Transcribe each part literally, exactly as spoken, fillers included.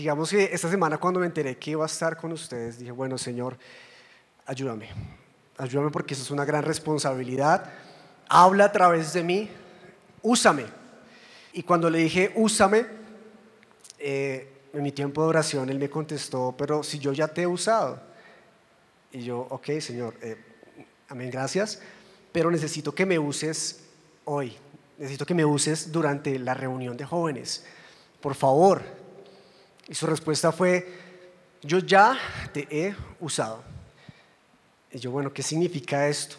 Digamos que esta semana cuando me enteré que iba a estar con ustedes, dije, bueno, Señor, ayúdame, ayúdame porque eso es una gran responsabilidad, habla a través de mí, úsame. Y cuando le dije, úsame, eh, en mi tiempo de oración, Él me contestó, pero si yo ya te he usado. Y yo, ok, Señor, eh, amén, gracias, pero necesito que me uses hoy, necesito que me uses durante la reunión de jóvenes, por favor. Y su respuesta fue, yo ya te he usado. Y yo, bueno, ¿qué significa esto?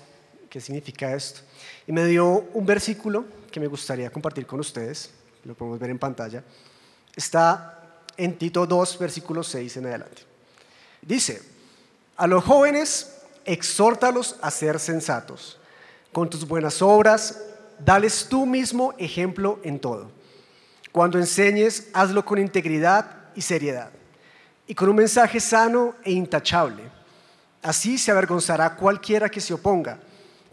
¿Qué significa esto? Y me dio un versículo que me gustaría compartir con ustedes, lo podemos ver en pantalla, está en Tito dos, versículo seis en adelante. Dice, a los jóvenes exhórtalos a ser sensatos, con tus buenas obras, dales tú mismo ejemplo en todo. Cuando enseñes, hazlo con integridad y seriedad, y con un mensaje sano e intachable. Así se avergonzará cualquiera que se oponga,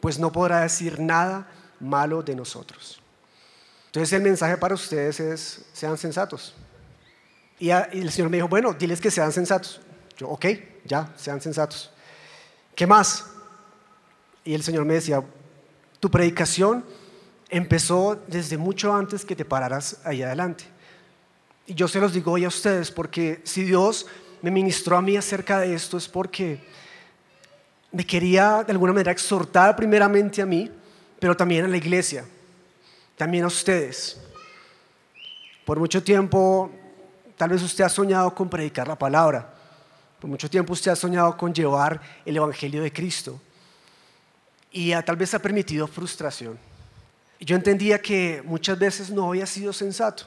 pues no podrá decir nada malo de nosotros. Entonces el mensaje para ustedes es, sean sensatos. Y, a, y el Señor me dijo, bueno, diles que sean sensatos. Yo, ok, ya, sean sensatos. ¿Qué más? Y el Señor me decía, tu predicación empezó desde mucho antes que te pararas ahí adelante. Y yo se los digo hoy a ustedes, porque si Dios me ministró a mí acerca de esto, es porque me quería de alguna manera exhortar primeramente a mí, pero también a la iglesia, también a ustedes. Por mucho tiempo, tal vez usted ha soñado con predicar la palabra, por mucho tiempo usted ha soñado con llevar el evangelio de Cristo, y tal vez ha permitido frustración. Yo entendía que muchas veces no había sido sensato,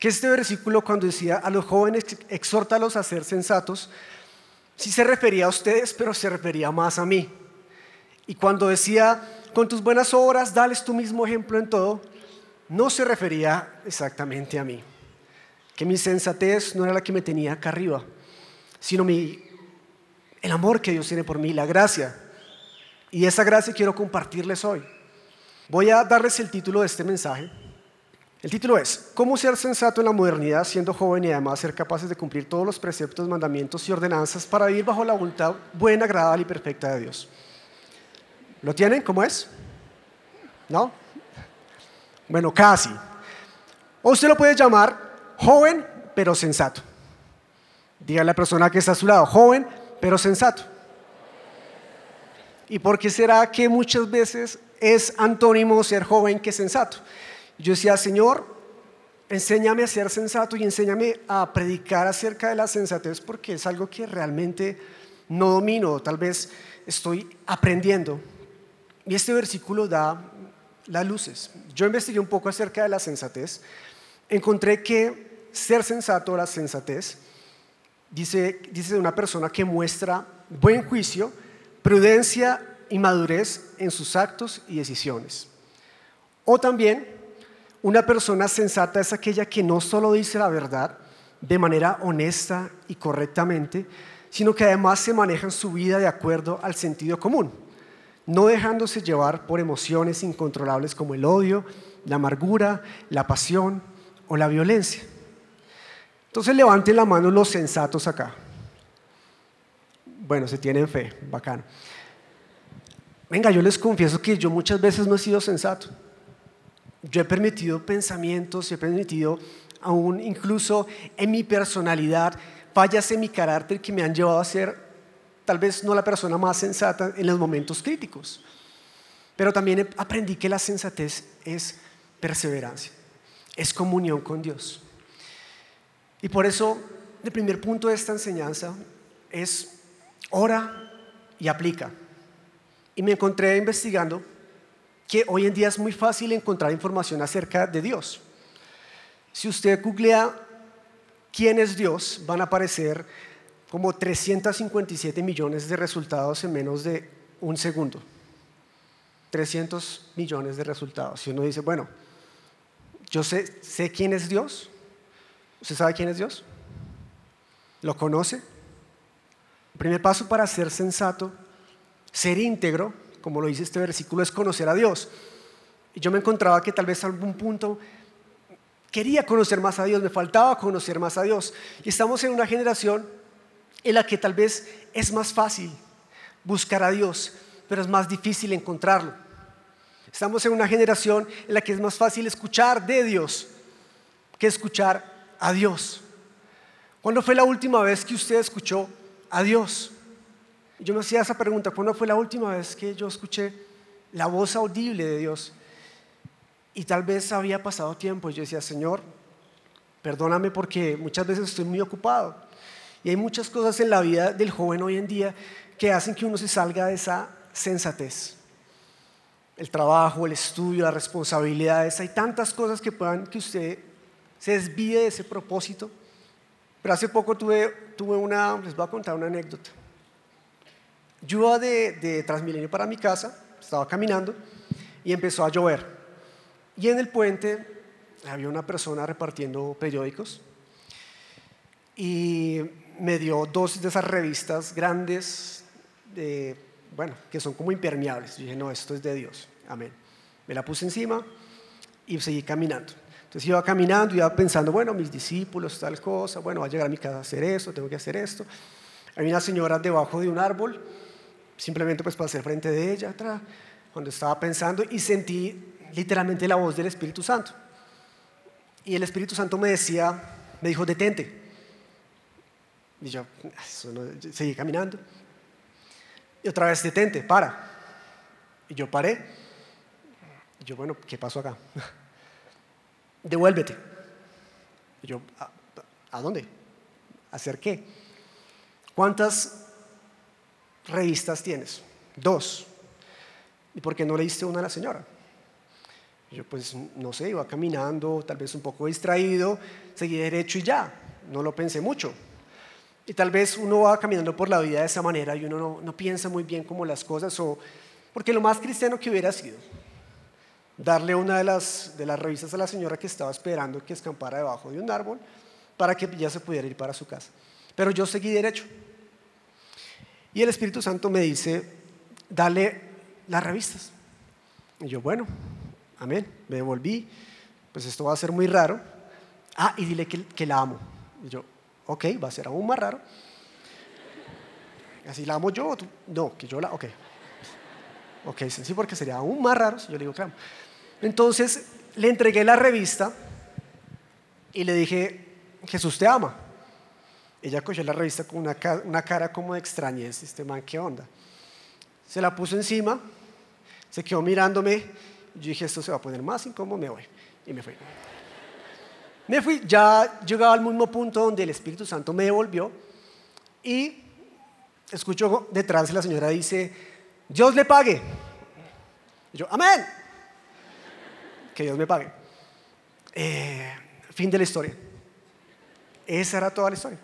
que este versículo cuando decía a los jóvenes exhórtalos a ser sensatos, sí se refería a ustedes, pero se refería más a mí. Y cuando decía con tus buenas obras, dales tu mismo ejemplo en todo, no se refería exactamente a mí, que mi sensatez no era la que me tenía acá arriba, sino mi, el amor que Dios tiene por mí, la gracia, y esa gracia quiero compartirles hoy. Voy a darles el título de este mensaje. El título es, ¿cómo ser sensato en la modernidad siendo joven y además ser capaces de cumplir todos los preceptos, mandamientos y ordenanzas para vivir bajo la voluntad buena, agradable y perfecta de Dios? ¿Lo tienen? ¿Cómo es? ¿No? Bueno, casi. O usted lo puede llamar joven pero sensato. Dígale a la persona que está a su lado, joven pero sensato. ¿Y por qué será que muchas veces es antónimo ser joven que sensato? Yo decía, Señor, enséñame a ser sensato y enséñame a predicar acerca de la sensatez, porque es algo que realmente no domino, tal vez estoy aprendiendo. Y este versículo da las luces. Yo investigué un poco acerca de la sensatez, encontré que ser sensato, la sensatez, dice, dice de una persona que muestra buen juicio, prudencia y madurez en sus actos y decisiones. O también, una persona sensata es aquella que no solo dice la verdad de manera honesta y correctamente, sino que además se maneja en su vida de acuerdo al sentido común, no dejándose llevar por emociones incontrolables como el odio, la amargura, la pasión o la violencia. Entonces levanten la mano los sensatos acá. Bueno, se tienen fe, bacano. Venga, yo les confieso que yo muchas veces no he sido sensato. Yo he permitido pensamientos, he permitido aún incluso en mi personalidad, fallas en mi carácter que me han llevado a ser tal vez no la persona más sensata en los momentos críticos. Pero también aprendí que la sensatez es perseverancia, es comunión con Dios. Y por eso el primer punto de esta enseñanza es ora y aplica. Y me encontré investigando que hoy en día es muy fácil encontrar información acerca de Dios. Si usted googlea quién es Dios, van a aparecer como trescientos cincuenta y siete millones de resultados en menos de un segundo. trescientos millones de resultados. Si uno dice, bueno, yo sé, sé quién es Dios. ¿Usted sabe quién es Dios? ¿Lo conoce? El primer paso para ser sensato, ser íntegro, como lo dice este versículo, es conocer a Dios. Y yo me encontraba que tal vez a algún punto quería conocer más a Dios, me faltaba conocer más a Dios. Y estamos en una generación en la que tal vez es más fácil buscar a Dios, pero es más difícil encontrarlo. Estamos en una generación en la que es más fácil escuchar de Dios que escuchar a Dios. ¿Cuándo fue la última vez que usted escuchó a Dios? Yo me hacía esa pregunta, ¿cuándo fue la última vez que yo escuché la voz audible de Dios? Y tal vez había pasado tiempo y yo decía, Señor, perdóname porque muchas veces estoy muy ocupado. Y hay muchas cosas en la vida del joven hoy en día que hacen que uno se salga de esa sensatez. El trabajo, el estudio, las responsabilidades, hay tantas cosas que puedan que usted se desvíe de ese propósito. Pero hace poco tuve, tuve una, les voy a contar una anécdota. Yo iba de, de Transmilenio para mi casa, estaba caminando y empezó a llover. Y en el puente había una persona repartiendo periódicos y me dio dos de esas revistas grandes, de, bueno, que son como impermeables. Yo dije, no, esto es de Dios, amén. Me la puse encima y seguí caminando. Entonces iba caminando, iba pensando, bueno, mis discípulos, tal cosa, bueno, va a llegar a mi casa a hacer esto, tengo que hacer esto. Había una señora debajo de un árbol, simplemente pues pasé frente de ella, atrás, cuando estaba pensando y sentí literalmente la voz del Espíritu Santo. Y el Espíritu Santo me decía, me dijo, detente. Y yo, eso no, yo seguí caminando. Y otra vez, detente, para. Y yo paré. Y yo, bueno, ¿qué pasó acá? Devuélvete. Y yo, ¿a, a dónde? ¿A hacer qué? ¿Cuántas revistas tienes? Dos. ¿Y por qué no le diste una a la señora? Yo pues no sé, iba caminando, tal vez un poco distraído, seguí derecho y ya, no lo pensé mucho. Y tal vez uno va caminando por la vida de esa manera y uno no, no piensa muy bien como las cosas, o porque lo más cristiano que hubiera sido darle una de las, de las revistas a la señora que estaba esperando que escampara debajo de un árbol para que ya se pudiera ir para su casa. Pero yo seguí derecho. Y el Espíritu Santo me dice, dale las revistas. Y yo, bueno, amén, me devolví, pues esto va a ser muy raro. Ah, y dile que, que la amo. Y yo, ok, va a ser aún más raro. Así la amo yo, o tú, no, que yo la, ok. Ok, sí, porque sería aún más raro si yo le digo que la amo. Entonces le entregué la revista y le dije, Jesús te ama. Ella cogió la revista con una, una cara como de extrañez, este man, ¿qué onda? Se la puso encima, se quedó mirándome. Yo dije, esto se va a poner más incómodo, me voy. Y me fui. Me fui, ya llegaba al mismo punto donde el Espíritu Santo me devolvió y escucho detrás la señora dice, Dios le pague. Y yo, amén. Que Dios me pague. Eh, fin de la historia. Esa era toda la historia.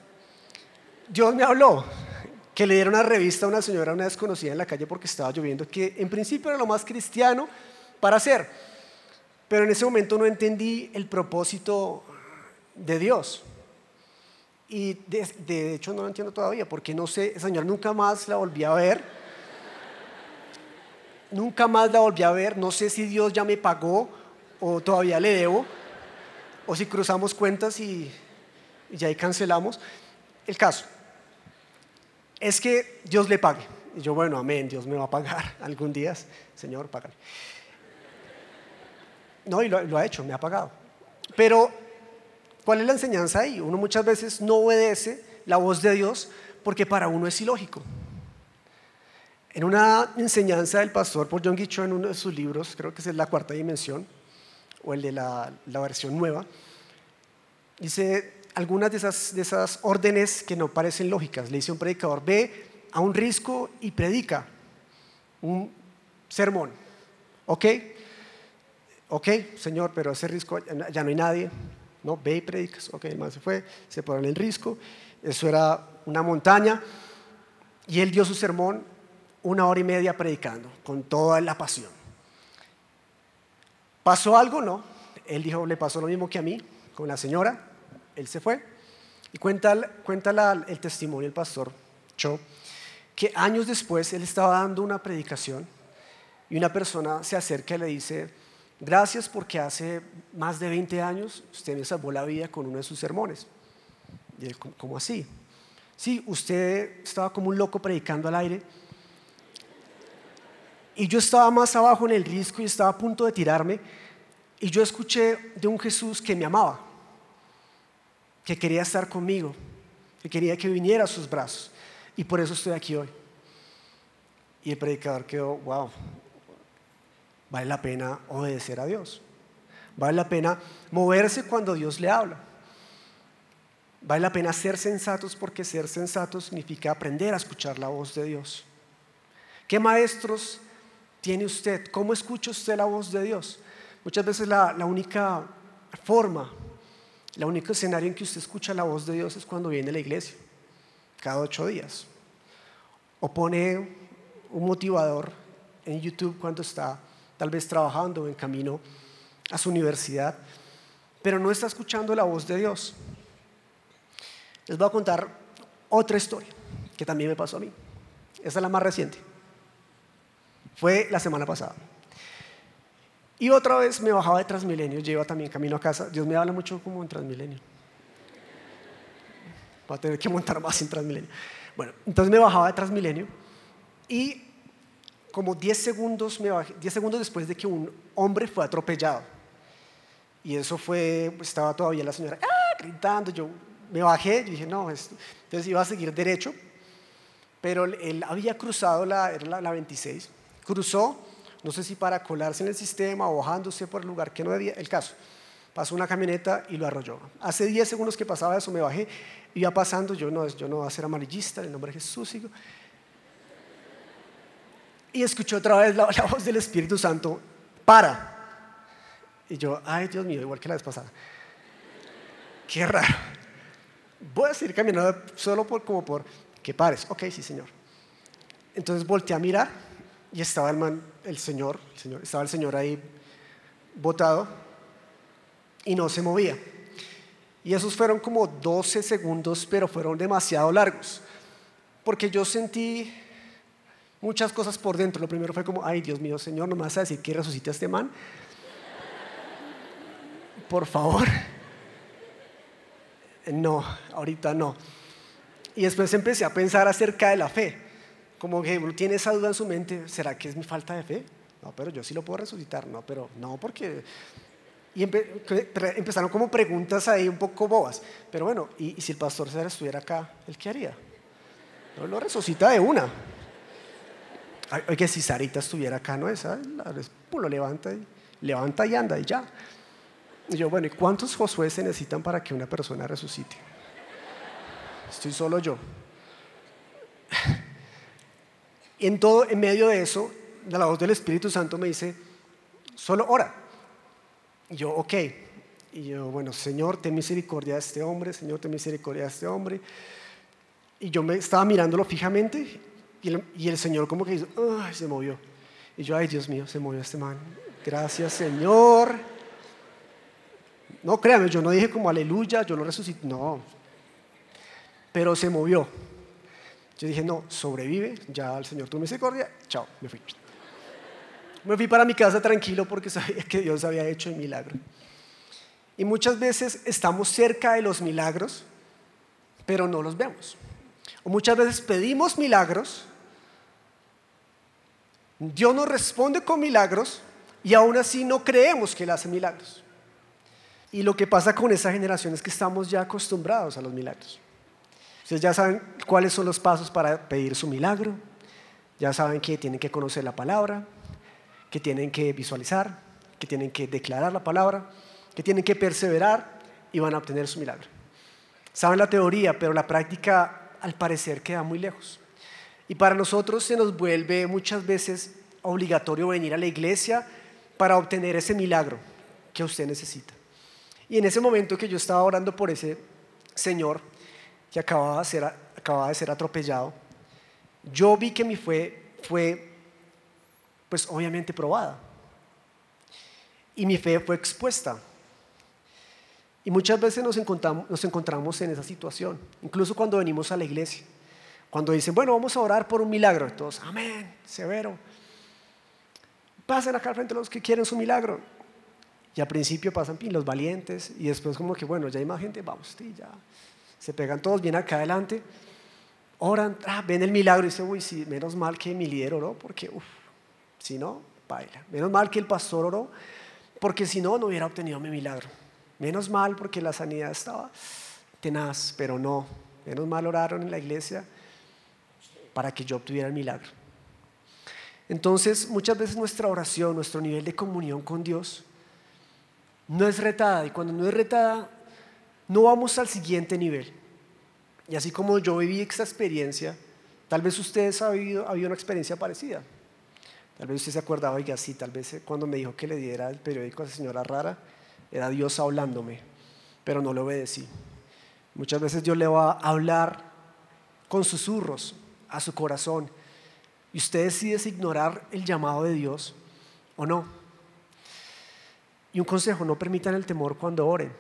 Dios me habló que le dieron una revista a una señora, una desconocida en la calle porque estaba lloviendo, que en principio era lo más cristiano para hacer, pero en ese momento no entendí el propósito de Dios y de, de hecho no lo entiendo todavía porque no sé, esa señora nunca más la volví a ver nunca más la volví a ver, no sé si Dios ya me pagó o todavía le debo o si cruzamos cuentas y, y ya ahí cancelamos. El caso es que Dios le pague y yo, bueno, amén, Dios me va a pagar algún día, Señor, págame. No, y lo, lo ha hecho, me ha pagado. Pero, ¿cuál es la enseñanza ahí? Uno muchas veces no obedece la voz de Dios porque para uno es ilógico. En una enseñanza del pastor por John Gichon en uno de sus libros, creo que es La Cuarta Dimensión, o el de la, la versión nueva, dice algunas de esas, de esas órdenes que no parecen lógicas. Le dice a un predicador, ve a un risco y predica un sermón. ¿Ok? Ok, señor, pero ese risco ya no hay nadie, no, ve y predicas. Ok, el man se fue, se paró en el risco, eso era una montaña y él dio su sermón una hora y media predicando con toda la pasión. ¿Pasó algo? No, él dijo, le pasó lo mismo que a mí con la señora, él se fue y cuenta, cuenta la, el testimonio del pastor Cho que años después él estaba dando una predicación y una persona se acerca y le dice, Gracias porque hace más de veinte años usted me salvó la vida con uno de sus sermones. Y él, ¿cómo así? Sí, usted estaba como un loco predicando al aire. Y yo estaba más abajo en el risco y estaba a punto de tirarme. Y yo escuché de un Jesús que me amaba, que quería estar conmigo, que quería que viniera a sus brazos. Y por eso estoy aquí hoy. Y el predicador quedó, wow, vale la pena obedecer a Dios. Vale la pena moverse cuando Dios le habla. Vale la pena ser sensatos, porque ser sensatos significa aprender a escuchar la voz de Dios. ¿Qué maestros tiene usted? ¿Cómo escucha usted la voz de Dios? Muchas veces la, la única forma, el único escenario en que usted escucha la voz de Dios es cuando viene a la iglesia, cada ocho días. O pone un motivador en YouTube cuando está tal vez trabajando en camino a su universidad, pero no está escuchando la voz de Dios. Les voy a contar otra historia que también me pasó a mí. Esa es la más reciente. Fue la semana pasada. Y otra vez me bajaba de Transmilenio, yo iba también camino a casa. Dios me habla mucho como en Transmilenio. Voy a tener que montar más en Transmilenio. Bueno, entonces me bajaba de Transmilenio y como diez segundos, me bajé, diez segundos después de que un hombre fue atropellado. Y eso fue, estaba todavía la señora ¡ah! Gritando, yo me bajé, yo dije no, esto. Entonces iba a seguir derecho, pero él había cruzado la, era la, la veintiséis, cruzó. No sé si para colarse en el sistema o bajándose por el lugar que no debía, el caso. Pasó una camioneta y lo arrolló. Hace diez segundos que pasaba eso, me bajé, iba pasando, yo no, yo no voy a ser amarillista, en el nombre de Jesús sigo. Y escuché otra vez la, la voz del Espíritu Santo, para. Y yo, ay Dios mío, igual que la vez pasada. Qué raro. Voy a seguir caminando solo por, como por, que pares. Ok, sí señor. Entonces volteé a mirar y estaba el man, el señor, el señor, estaba el señor ahí botado y no se movía. Y esos fueron como doce segundos, pero fueron demasiado largos, porque yo sentí muchas cosas por dentro. Lo primero fue como, ay Dios mío, Señor, ¿no me vas a decir que resucite a este man? Por favor. No, ahorita no. Y después empecé a pensar acerca de la fe. Como que uno tiene esa duda en su mente, ¿será que es mi falta de fe? No, pero yo sí lo puedo resucitar. No, pero no, porque... Y empe... empezaron como preguntas ahí un poco bobas. Pero bueno, ¿y, y si el pastor César estuviera acá, él qué haría? No lo resucita de una. Oye, si Sarita estuviera acá, ¿no es? Lo levanta y, levanta y anda y ya. Y yo, bueno, ¿y cuántos Josué se necesitan para que una persona resucite? Estoy solo yo. Y en todo, en medio de eso, la voz del Espíritu Santo me dice, solo ora. Y yo, ok. Y yo, bueno, Señor, ten misericordia de este hombre, Señor, ten misericordia de este hombre. Y yo me estaba mirándolo fijamente y el, y el Señor como que hizo, ay, se movió. Y yo, ay, Dios mío, se movió este man. Gracias, Señor. No, créame, yo no dije como aleluya, yo lo resucité. No. Pero se movió. Yo dije, no, sobrevive, ya el Señor tuvo misericordia, chao, me fui. Me fui para mi casa tranquilo porque sabía que Dios había hecho el milagro. Y muchas veces estamos cerca de los milagros, pero no los vemos. O muchas veces pedimos milagros, Dios nos responde con milagros y aún así no creemos que Él hace milagros. Y lo que pasa con esa generación es que estamos ya acostumbrados a los milagros. Ustedes ya saben cuáles son los pasos para pedir su milagro, ya saben que tienen que conocer la palabra, que tienen que visualizar, que tienen que declarar la palabra, que tienen que perseverar y van a obtener su milagro. Saben la teoría, pero la práctica al parecer queda muy lejos. Y para nosotros se nos vuelve muchas veces obligatorio venir a la iglesia para obtener ese milagro que usted necesita. Y en ese momento que yo estaba orando por ese señor, que acababa de, ser, acababa de ser atropellado, yo vi que mi fe fue, pues obviamente probada. Y mi fe fue expuesta. Y muchas veces nos encontramos, nos encontramos en esa situación, incluso cuando venimos a la iglesia, cuando dicen, bueno, vamos a orar por un milagro. Y todos, amén, severo. Pasen acá al frente los que quieren su milagro. Y al principio pasan pin, los valientes, y después como que, bueno, ya hay más gente, vamos, tí, ya. Se pegan todos, vienen acá adelante, oran, ah, ven el milagro, y dicen, uy, sí, menos mal que mi líder oró, porque, uff, si no, baila. Menos mal que el pastor oró, porque si no, no hubiera obtenido mi milagro. Menos mal, porque la sanidad estaba tenaz, pero no. Menos mal oraron en la iglesia para que yo obtuviera el milagro. Entonces, muchas veces nuestra oración, nuestro nivel de comunión con Dios, no es retada, y cuando no es retada, no vamos al siguiente nivel. Y así como yo viví esta experiencia, tal vez ustedes han vivido, ha habido una experiencia parecida. Tal vez usted se acordaba, oiga, sí, tal vez cuando me dijo que le diera el periódico a esa señora rara, era Dios hablándome, pero no lo obedecí. Muchas veces Dios le va a hablar con susurros a su corazón, y usted decide si ignorar el llamado de Dios o no. Y un consejo, no permitan el temor cuando oren,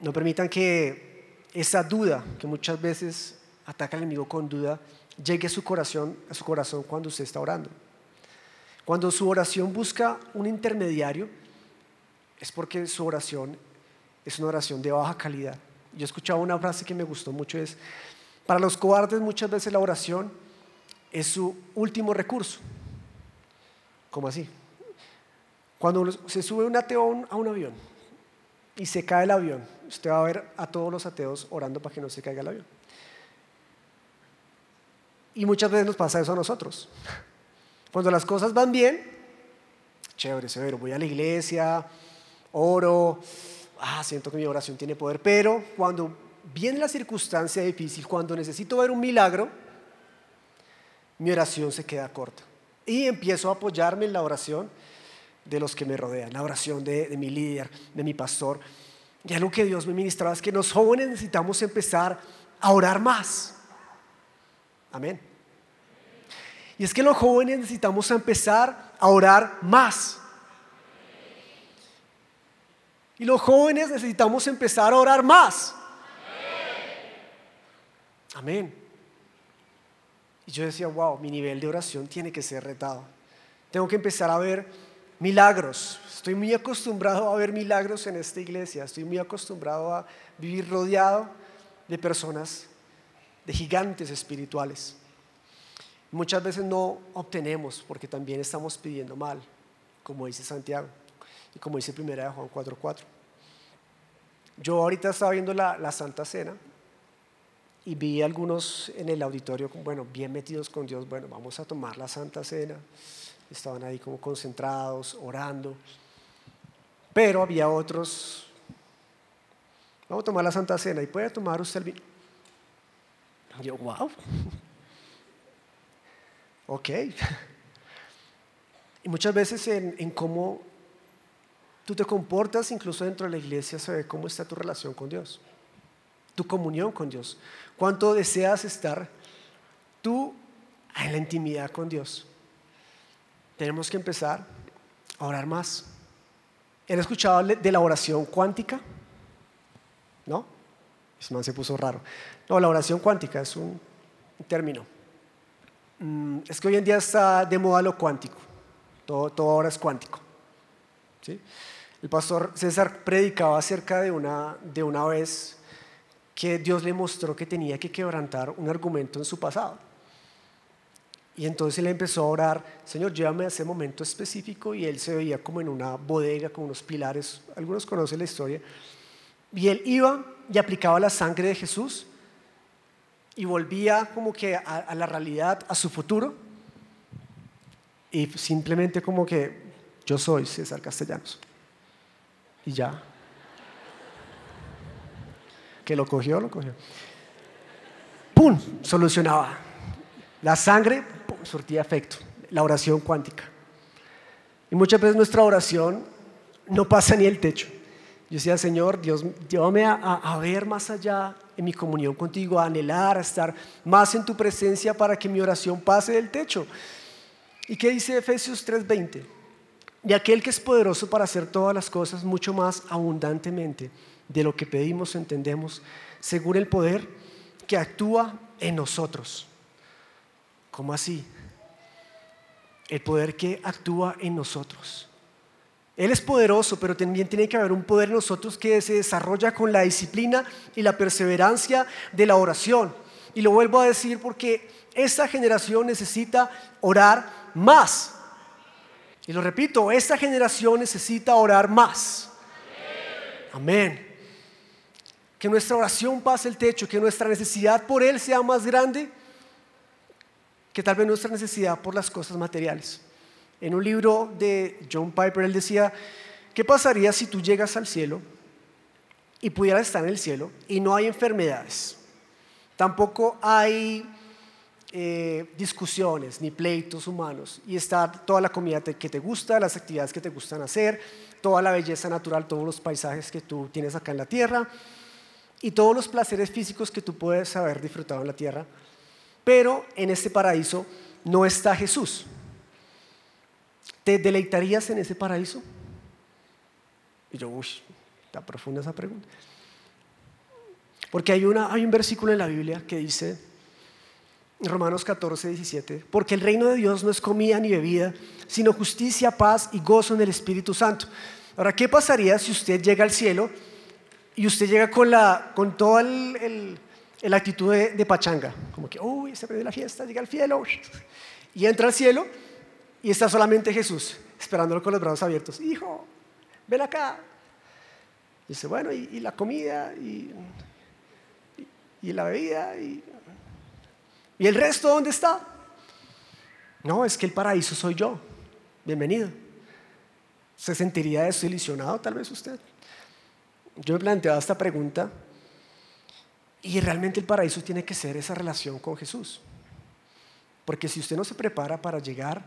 no permitan que esa duda, que muchas veces ataca al enemigo con duda, llegue a su corazón, a su corazón cuando usted está orando. Cuando su oración busca un intermediario, es porque su oración es una oración de baja calidad. Yo he escuchado una frase que me gustó mucho, es, para los cobardes muchas veces la oración es su último recurso. ¿Cómo así? Cuando se sube un ateo a un avión y se cae el avión, usted va a ver a todos los ateos orando para que no se caiga el avión. Y muchas veces nos pasa eso a nosotros. Cuando las cosas van bien, chévere, severo, voy a la iglesia, oro, ah, siento que mi oración tiene poder, pero cuando viene la circunstancia difícil, cuando necesito ver un milagro, mi oración se queda corta. Y empiezo a apoyarme en la oración de los que me rodean, la oración de, de mi líder, de mi pastor. Y algo que Dios me ministraba es que los jóvenes necesitamos empezar a orar más. Amén. Y es que los jóvenes necesitamos empezar a orar más. Y los jóvenes necesitamos empezar a orar más. Amén. Y yo decía, wow, mi nivel de oración tiene que ser retado. Tengo que empezar a ver milagros. Estoy muy acostumbrado a ver milagros en esta iglesia, estoy muy acostumbrado a vivir rodeado de personas, de gigantes espirituales. Muchas veces no obtenemos porque también estamos pidiendo mal, como dice Santiago y como dice primera de Juan cuatro cuatro. Yo ahorita estaba viendo la, la Santa Cena y vi a algunos en el auditorio, bueno, bien metidos con Dios, bueno, vamos a tomar la Santa Cena. Estaban ahí como concentrados, orando, pero había otros, vamos a tomar la Santa Cena y puede tomar usted el vino. Yo, wow, ok. Y muchas veces en, en cómo tú te comportas, incluso dentro de la iglesia, se ve cómo está tu relación con Dios, tu comunión con Dios, cuánto deseas estar tú en la intimidad con Dios. Tenemos que empezar a orar más. ¿Han escuchado de la oración cuántica? ¿No? Ese man se puso raro. No, la oración cuántica es un término. Es que hoy en día está de moda lo cuántico. Todo, todo ahora es cuántico. ¿Sí? El pastor César predicaba acerca de una, de una vez que Dios le mostró que tenía que quebrantar un argumento en su pasado. Y entonces él empezó a orar, Señor, llévame a ese momento específico, y él se veía como en una bodega con unos pilares, algunos conocen la historia, y él iba y aplicaba la sangre de Jesús y volvía como que a, a la realidad, a su futuro, y simplemente como que yo soy César Castellanos, y ya, que lo cogió, lo cogió, ¡pum!, solucionaba. La sangre surtía efecto, la oración cuántica. Y muchas veces nuestra oración no pasa ni el techo. Yo decía, Señor, Dios, llévame a, a ver más allá en mi comunión contigo, a anhelar, a estar más en tu presencia para que mi oración pase del techo. ¿Y qué dice Efesios tres veinte? Y aquel que es poderoso para hacer todas las cosas mucho más abundantemente de lo que pedimos, entendemos, según el poder que actúa en nosotros. ¿Cómo así? El poder que actúa en nosotros. Él es poderoso, pero también tiene que haber un poder en nosotros que se desarrolla con la disciplina y la perseverancia de la oración. Y lo vuelvo a decir porque esta generación necesita orar más. Y lo repito, esta generación necesita orar más. Amén. Amén. Que nuestra oración pase el techo, que nuestra necesidad por Él sea más grande que tal vez nuestra necesidad por las cosas materiales. En un libro de John Piper, él decía, ¿qué pasaría si tú llegas al cielo y pudieras estar en el cielo y no hay enfermedades? Tampoco hay eh, discusiones ni pleitos humanos y está toda la comida te, que te gusta, las actividades que te gustan hacer, toda la belleza natural, todos los paisajes que tú tienes acá en la tierra y todos los placeres físicos que tú puedes haber disfrutado en la tierra. Pero en este paraíso no está Jesús. ¿Te deleitarías en ese paraíso? Y yo, uy, está profunda esa pregunta. Porque hay, una, hay un versículo en la Biblia que dice, Romanos catorce, diecisiete, porque el reino de Dios no es comida ni bebida, sino justicia, paz y gozo en el Espíritu Santo. Ahora, ¿qué pasaría si usted llega al cielo y usted llega con, la, con toda el, el, el actitud de, de pachanga? Como que, uy, se perdió la fiesta, llega al cielo. Y entra al cielo y está solamente Jesús, esperándolo con los brazos abiertos. Hijo, ven acá. Y dice, bueno, y, y la comida, y... y la bebida, y, y el resto, ¿dónde está? No, es que el paraíso soy yo. Bienvenido. ¿Se sentiría desilusionado tal vez usted? Yo me planteaba esta pregunta y realmente el paraíso tiene que ser esa relación con Jesús, porque si usted no se prepara para llegar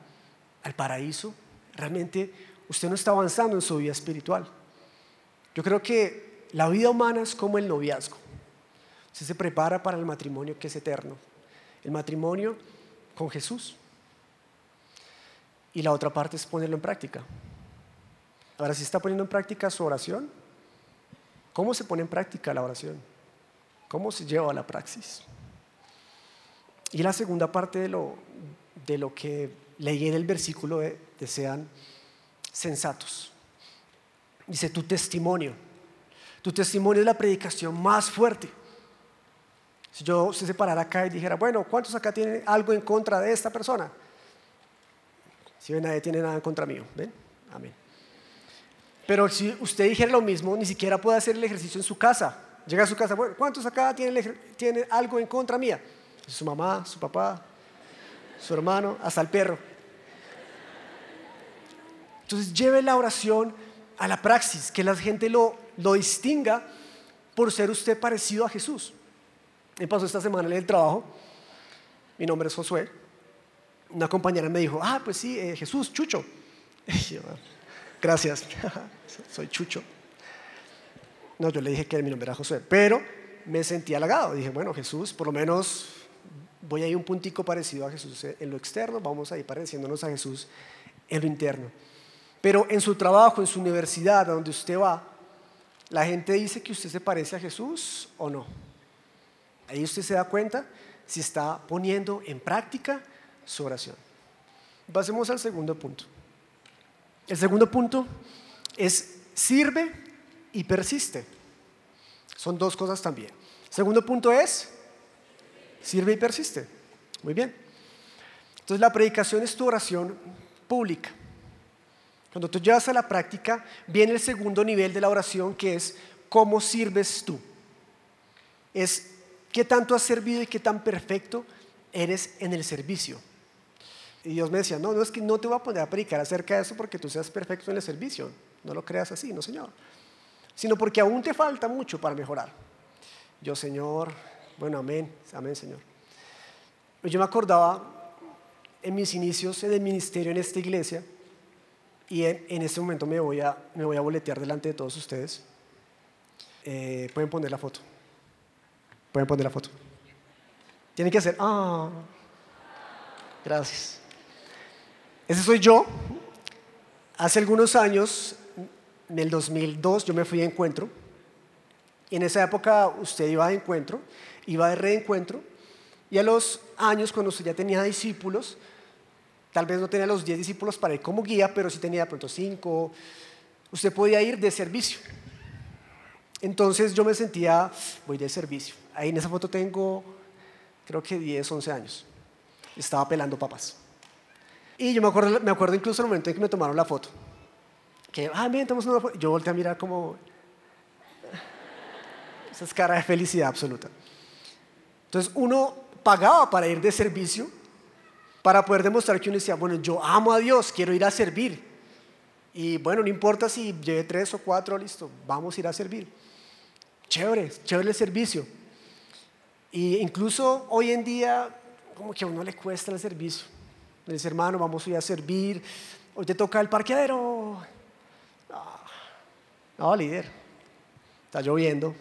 al paraíso, realmente usted no está avanzando en su vida espiritual. Yo creo que la vida humana es como el noviazgo. Usted se prepara para el matrimonio que es eterno, el matrimonio con Jesús, y la otra parte es ponerlo en práctica. Ahora, si está poniendo en práctica su oración, ¿cómo se pone en práctica la oración? ¿Cómo se lleva a la praxis? Y la segunda parte de lo, de lo que leí en el versículo de, de sean sensatos. Dice, tu testimonio, tu testimonio es la predicación más fuerte. Si yo se separara acá y dijera, bueno, ¿cuántos acá tienen algo en contra de esta persona? Si ven, nadie tiene nada en contra mío, ¿ven? Amén. Pero si usted dijera lo mismo, ni siquiera puede hacer el ejercicio en su casa. Llega a su casa, bueno, ¿cuántos acá tienen, tienen algo en contra mía? Su mamá, su papá, su hermano, hasta el perro. Entonces lleve la oración a la praxis, que la gente lo, lo distinga por ser usted parecido a Jesús. Me pasó esta semana en el trabajo, mi nombre es Josué, una compañera me dijo, ah, pues sí, eh, Jesús, Chucho. Y yo, gracias, soy Chucho. No, yo le dije que mi nombre era Josué, pero me sentí halagado. Dije, bueno, Jesús, por lo menos voy a ir un puntico parecido a Jesús en lo externo, vamos a ir pareciéndonos a Jesús en lo interno. Pero en su trabajo, en su universidad, a donde usted va, la gente dice que usted se parece a Jesús o no. Ahí usted se da cuenta si está poniendo en práctica su oración. Pasemos al segundo punto. El segundo punto es sirve y persiste. Son dos cosas también. El segundo punto es sirve y persiste. Muy bien. Entonces la predicación es tu oración pública. Cuando tú llevas a la práctica, viene el segundo nivel de la oración, que es cómo sirves tú. Es ¿qué tanto has servido y qué tan perfecto eres en el servicio? Y Dios me decía, no, no es que no te voy a poner a predicar acerca de eso porque tú seas perfecto en el servicio. No lo creas así, no, Señor. Sino porque aún te falta mucho para mejorar. Yo, Señor, bueno, amén, amén, Señor. Yo me acordaba en mis inicios en el ministerio en esta iglesia, y en, en este momento me voy, a, me voy a boletear delante de todos ustedes. Eh, pueden poner la foto. Pueden poner la foto. Tienen que hacer, ah, oh, gracias. Ese soy yo. Hace algunos años, en el dos mil dos, yo me fui de encuentro. Y en esa época usted iba de encuentro, iba de reencuentro. Y a los años, cuando usted ya tenía discípulos, tal vez no tenía los diez discípulos para ir como guía, pero sí tenía de pronto cinco, usted podía ir de servicio. Entonces yo me sentía, voy de servicio. Ahí en esa foto tengo, creo que diez, once años. Estaba pelando papas. Y yo me acuerdo, me acuerdo incluso el momento en que me tomaron la foto. Que, ah, bien, estamos en una foto. Yo volteé a mirar como... esa es cara de felicidad absoluta. Entonces uno pagaba para ir de servicio, para poder demostrar que uno decía, bueno, yo amo a Dios, quiero ir a servir. Y bueno, no importa si lleve tres o cuatro, listo, vamos a ir a servir. Chévere, chévere el servicio. Y incluso hoy en día, como que a uno le cuesta el servicio. Le dice, hermano, vamos a ir a servir, hoy te toca el parqueadero. No, no, líder, está lloviendo.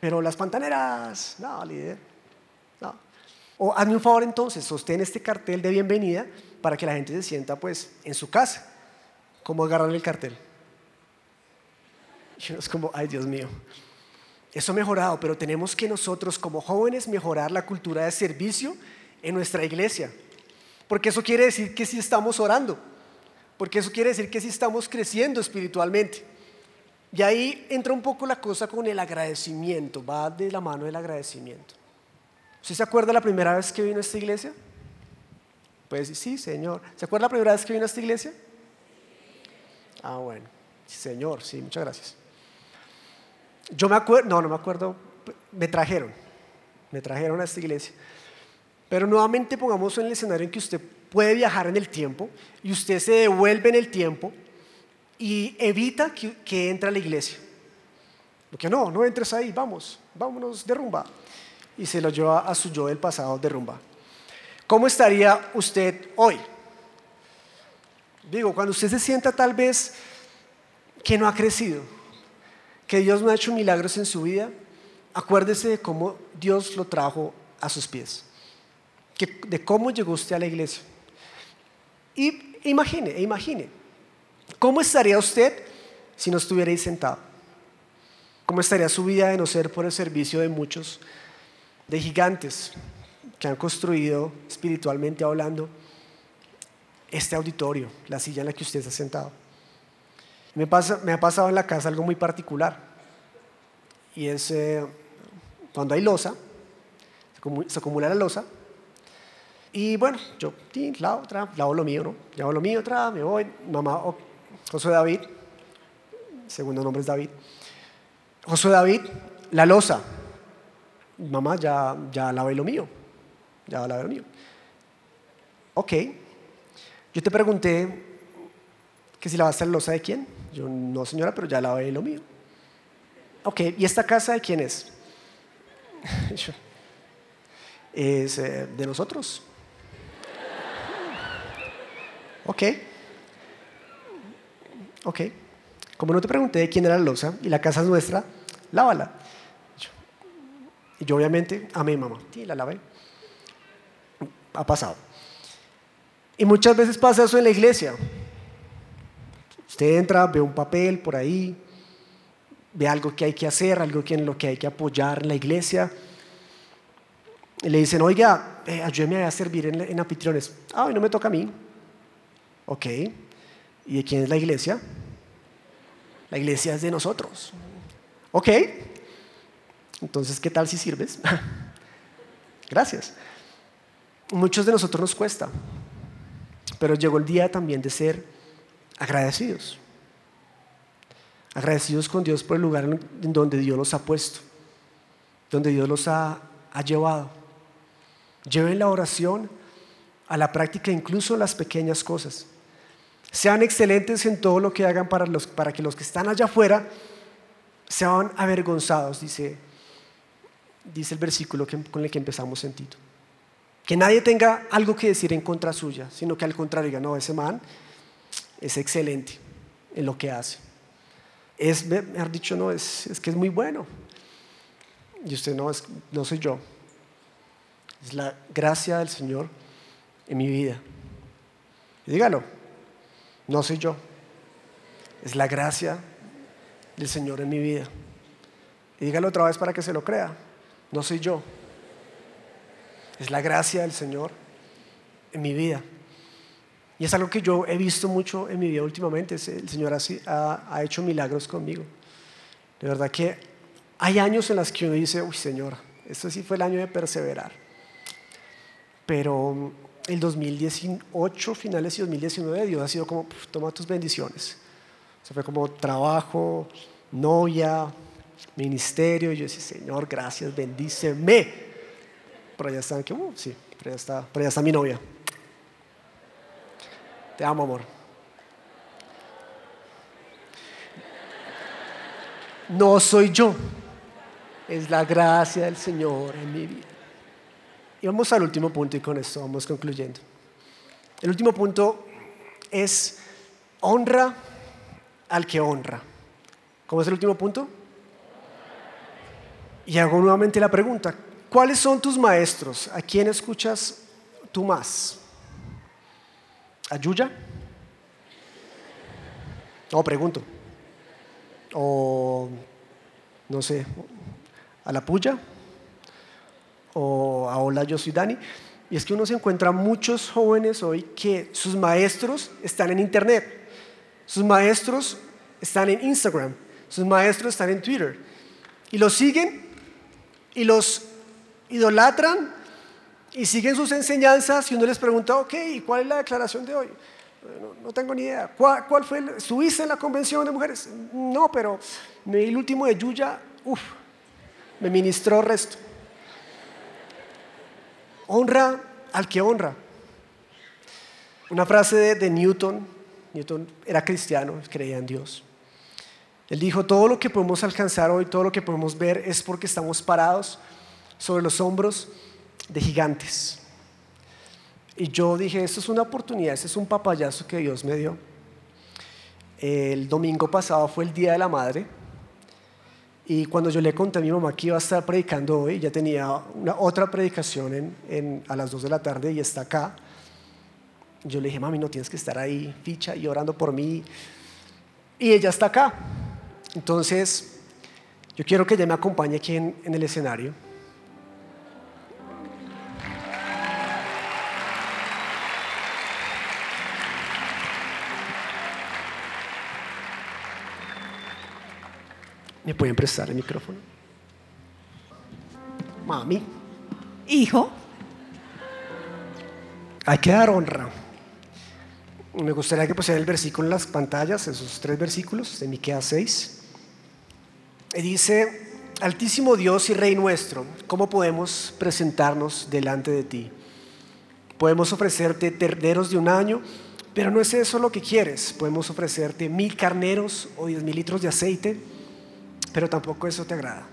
Pero las pantaneras, no, líder, no. O hazme un favor entonces, sostén este cartel de bienvenida para que la gente se sienta pues en su casa. ¿Cómo agarrarle el cartel? Y uno es como, ay Dios mío, eso ha mejorado, pero tenemos que nosotros como jóvenes mejorar la cultura de servicio en nuestra iglesia. Porque eso quiere decir que sí estamos orando, porque eso quiere decir que sí estamos creciendo espiritualmente. Y ahí entra un poco la cosa con el agradecimiento, va de la mano del agradecimiento. ¿Usted se acuerda la primera vez que vino a esta iglesia? Pues sí, señor. ¿Se acuerda la primera vez que vino a esta iglesia? Ah, bueno. Sí, señor, sí, muchas gracias. Yo me acuerdo, no, no me acuerdo, me trajeron, me trajeron a esta iglesia. Pero nuevamente pongamos en el escenario en que usted puede viajar en el tiempo y usted se devuelve en el tiempo y evita que, que entre a la iglesia. Porque no, no entres ahí, vamos, vámonos de rumba. Y se lo lleva a su yo del pasado de rumba. ¿Cómo estaría usted hoy? Digo, cuando usted se sienta tal vez que no ha crecido, que Dios no ha hecho milagros en su vida, acuérdese de cómo Dios lo trajo a sus pies, que, de cómo llegó usted a la iglesia. Y imagine, imagine, ¿cómo estaría usted si no estuviera ahí sentado? ¿Cómo estaría su vida de no ser por el servicio de muchos, de gigantes que han construido espiritualmente hablando este auditorio, la silla en la que usted está sentado? Me pasa, me ha pasado en la casa algo muy particular, y es eh, cuando hay losa, se acumula la losa, y bueno, yo tín, lavo, tra, lavo lo mío, ¿no? Lavo lo mío, tra, me voy, mamá, oh, José David, segundo nombre es David, José David, la losa, mamá, ya, ya lavé lo mío, ya lavé lo mío, ok. Yo te pregunté que si lavaste la losa de quién. Yo, no señora, pero ya lavé lo mío. Ok, ¿y esta casa de quién es? Es eh, de nosotros. Ok. Ok. Como no te pregunté de quién era la losa y la casa es nuestra, lávala. Yo, y yo obviamente amé mamá. Sí, la lavé. Ha pasado. Y muchas veces pasa eso en la iglesia. Usted entra, ve un papel por ahí, ve algo que hay que hacer, algo en lo que hay que apoyar en la iglesia. Y le dicen, oiga, eh, ayúdeme a servir en, en anfitriones. Ah, hoy no me toca a mí. Ok. ¿Y de quién es la iglesia? La iglesia es de nosotros. Ok. Entonces, ¿qué tal si sirves? Gracias. Muchos de nosotros nos cuesta. Pero llegó el día también de ser agradecidos. Agradecidos con Dios por el lugar en donde Dios los ha puesto, donde Dios los ha, ha llevado. Lleven la oración a la práctica, incluso las pequeñas cosas. Sean excelentes en todo lo que hagan para, los, para que los que están allá afuera sean avergonzados, dice, dice el versículo que, con el que empezamos en Tito. Que nadie tenga algo que decir en contra suya, sino que al contrario diga, no, ese man es excelente en lo que hace. Es, me han dicho, no, es, es que es muy bueno. Y usted, no, es, no soy yo. Es la gracia del Señor en mi vida. Y dígalo, no soy yo. Es la gracia del Señor en mi vida. Y dígalo otra vez para que se lo crea. No soy yo. Es la gracia del Señor en mi vida. Y Y es algo que yo he visto mucho en mi vida últimamente. El Señor ha, ha hecho milagros conmigo. De verdad que hay años en los que uno dice, uy Señor, esto sí fue el año de perseverar. Pero el dos mil dieciocho, finales y dos mil diecinueve, Dios ha sido como, toma tus bendiciones. O sea, fue como trabajo, novia, ministerio. Y yo decía, Señor, gracias, bendíceme. Por allá están, que, uh, sí, por allá está, por allá está mi novia. Te amo, amor. No soy yo, es la gracia del Señor en mi vida. Y vamos al último punto, y con esto vamos concluyendo. El último punto es honra al que honra. ¿Cómo es el último punto? Y hago nuevamente la pregunta, ¿cuáles son tus maestros? ¿A quién escuchas tú más? ¿A Yuya? No, pregunto. O, no sé, a la Puya, o a Hola, yo soy Dani. Y es que uno se encuentra muchos jóvenes hoy que sus maestros están en internet, sus maestros están en Instagram, sus maestros están en Twitter, y los siguen y los idolatran y siguen sus enseñanzas. Y uno les pregunta, ok, ¿y cuál es la declaración de hoy? No, no tengo ni idea. ¿Cuál, cuál fue? ¿Estuviste en la convención de mujeres? No, pero el último de Yuya, uff, me ministró resto. Honra al que honra. Una frase de, de Newton. Newton era cristiano, creía en Dios. Él dijo, todo lo que podemos alcanzar hoy, todo lo que podemos ver, es porque estamos parados sobre los hombros de gigantes. Y yo dije, esto es una oportunidad, este es un papayazo que Dios me dio. El domingo pasado fue el Día de la Madre, y cuando yo le conté a mi mamá que iba a estar predicando hoy, ya tenía una, otra predicación en, en, a las dos de la tarde, y está acá. Yo le dije, mami, no tienes que estar ahí, ficha, y orando por mí, y ella está acá. Entonces, yo quiero que ella me acompañe aquí en, en el escenario. ¿Me pueden prestar el micrófono? Mami. Hijo. Hay que dar honra. Me gustaría que pusieran el versículo en las pantallas, esos tres versículos de Miqueas seis. Y dice, Altísimo Dios y Rey nuestro, ¿cómo podemos presentarnos delante de ti? Podemos ofrecerte terneros de un año, pero no es eso lo que quieres. Podemos ofrecerte mil carneros o diez mil litros de aceite, pero tampoco eso te agrada.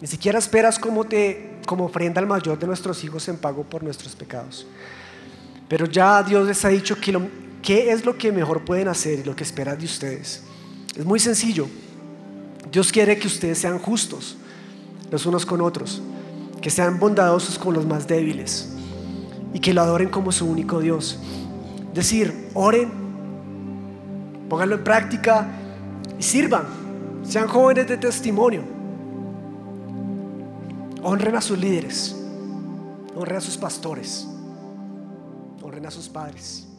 Ni siquiera esperas como, te, como ofrenda al mayor de nuestros hijos en pago por nuestros pecados. Pero ya Dios les ha dicho que lo, qué es lo que mejor pueden hacer y lo que esperan de ustedes. Es muy sencillo. Dios quiere que ustedes sean justos los unos con otros, que sean bondadosos con los más débiles y que lo adoren como su único Dios. Es decir, oren, pónganlo en práctica y sirvan. Sean jóvenes de testimonio. Honren a sus líderes. Honren a sus pastores. Honren a sus padres.